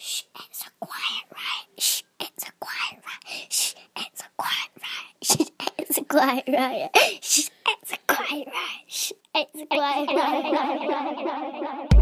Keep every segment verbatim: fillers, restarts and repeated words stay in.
Shh, it's a quiet riot. Shh, it's a quiet riot. Shh, it's a quiet riot. Shh, it's a quiet riot. Shh, it's a quiet riot. Shh, it's a quiet riot.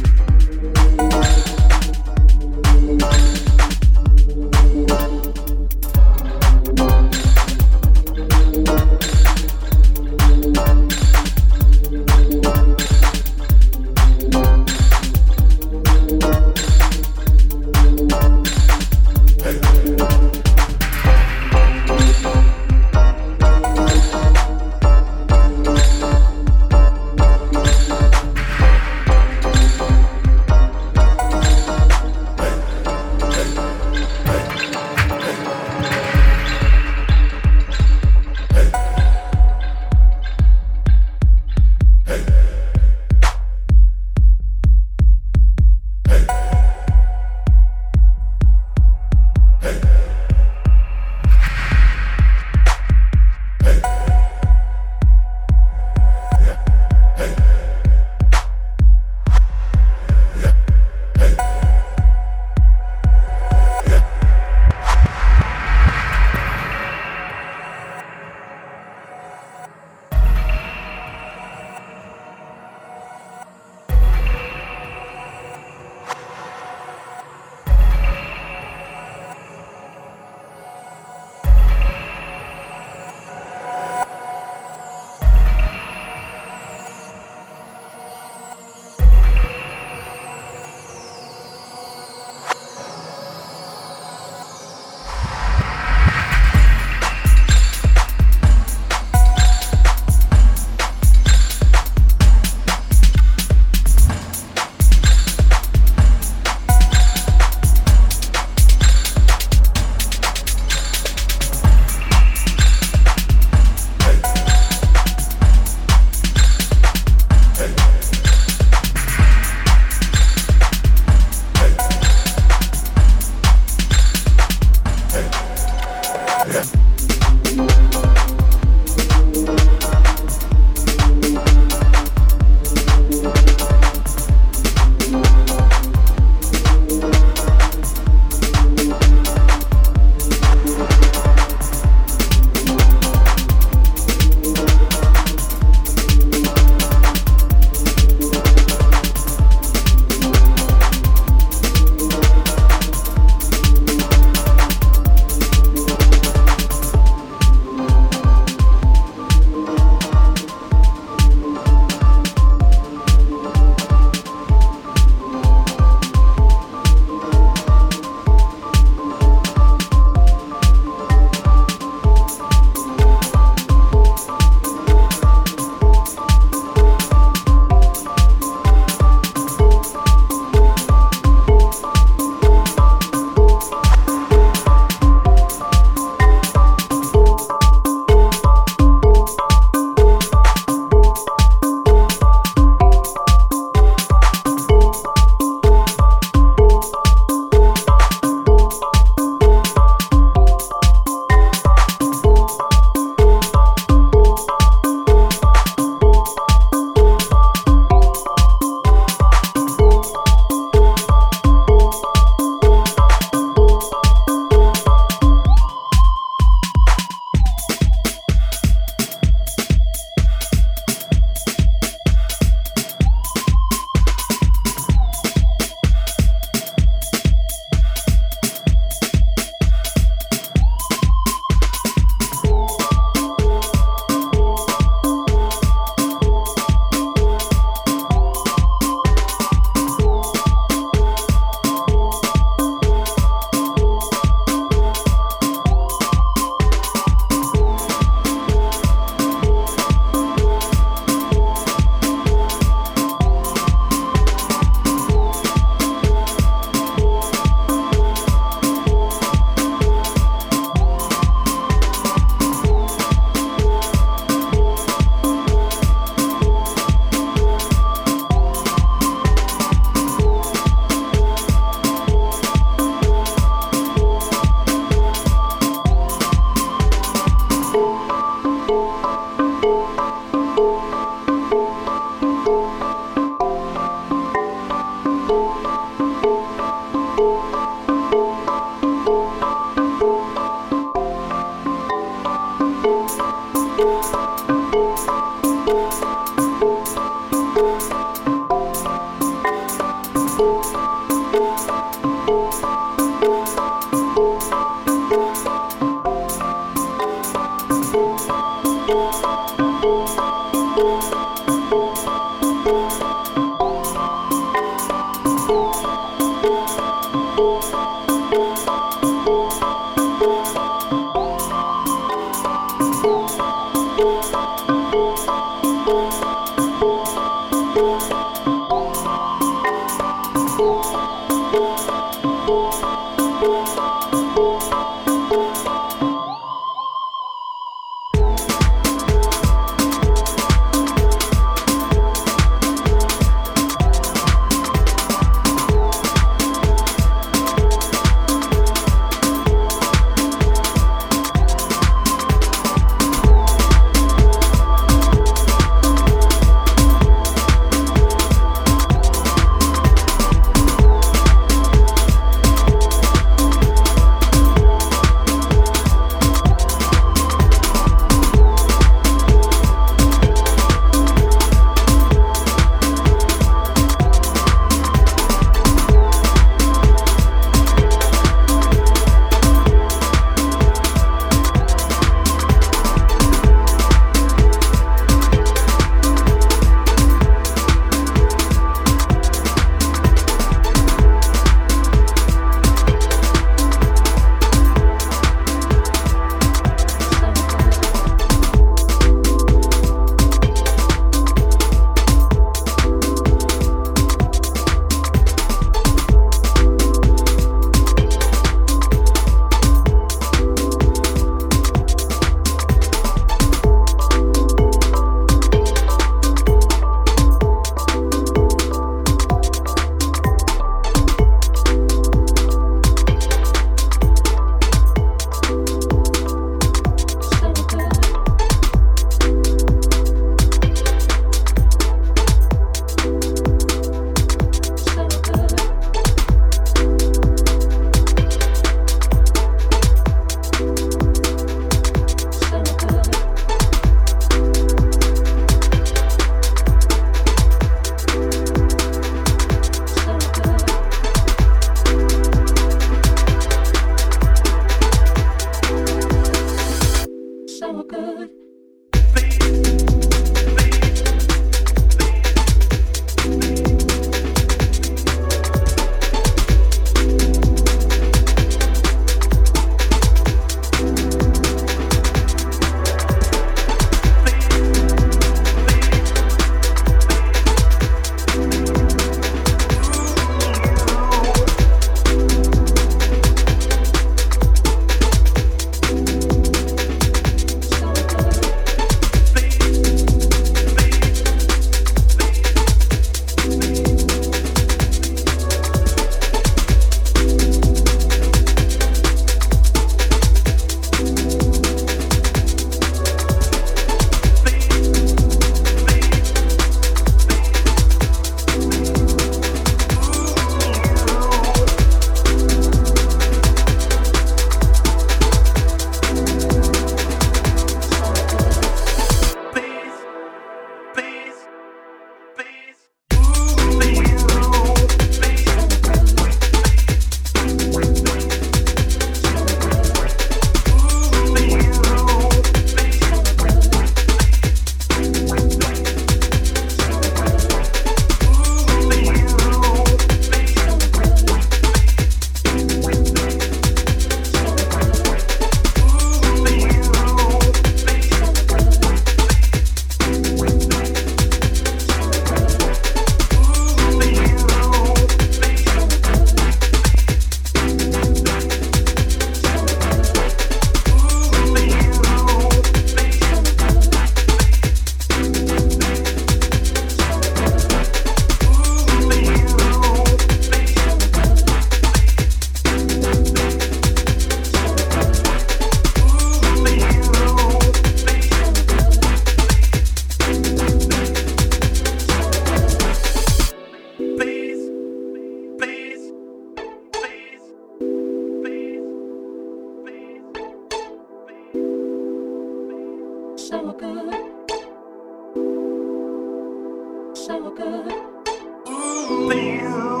Please.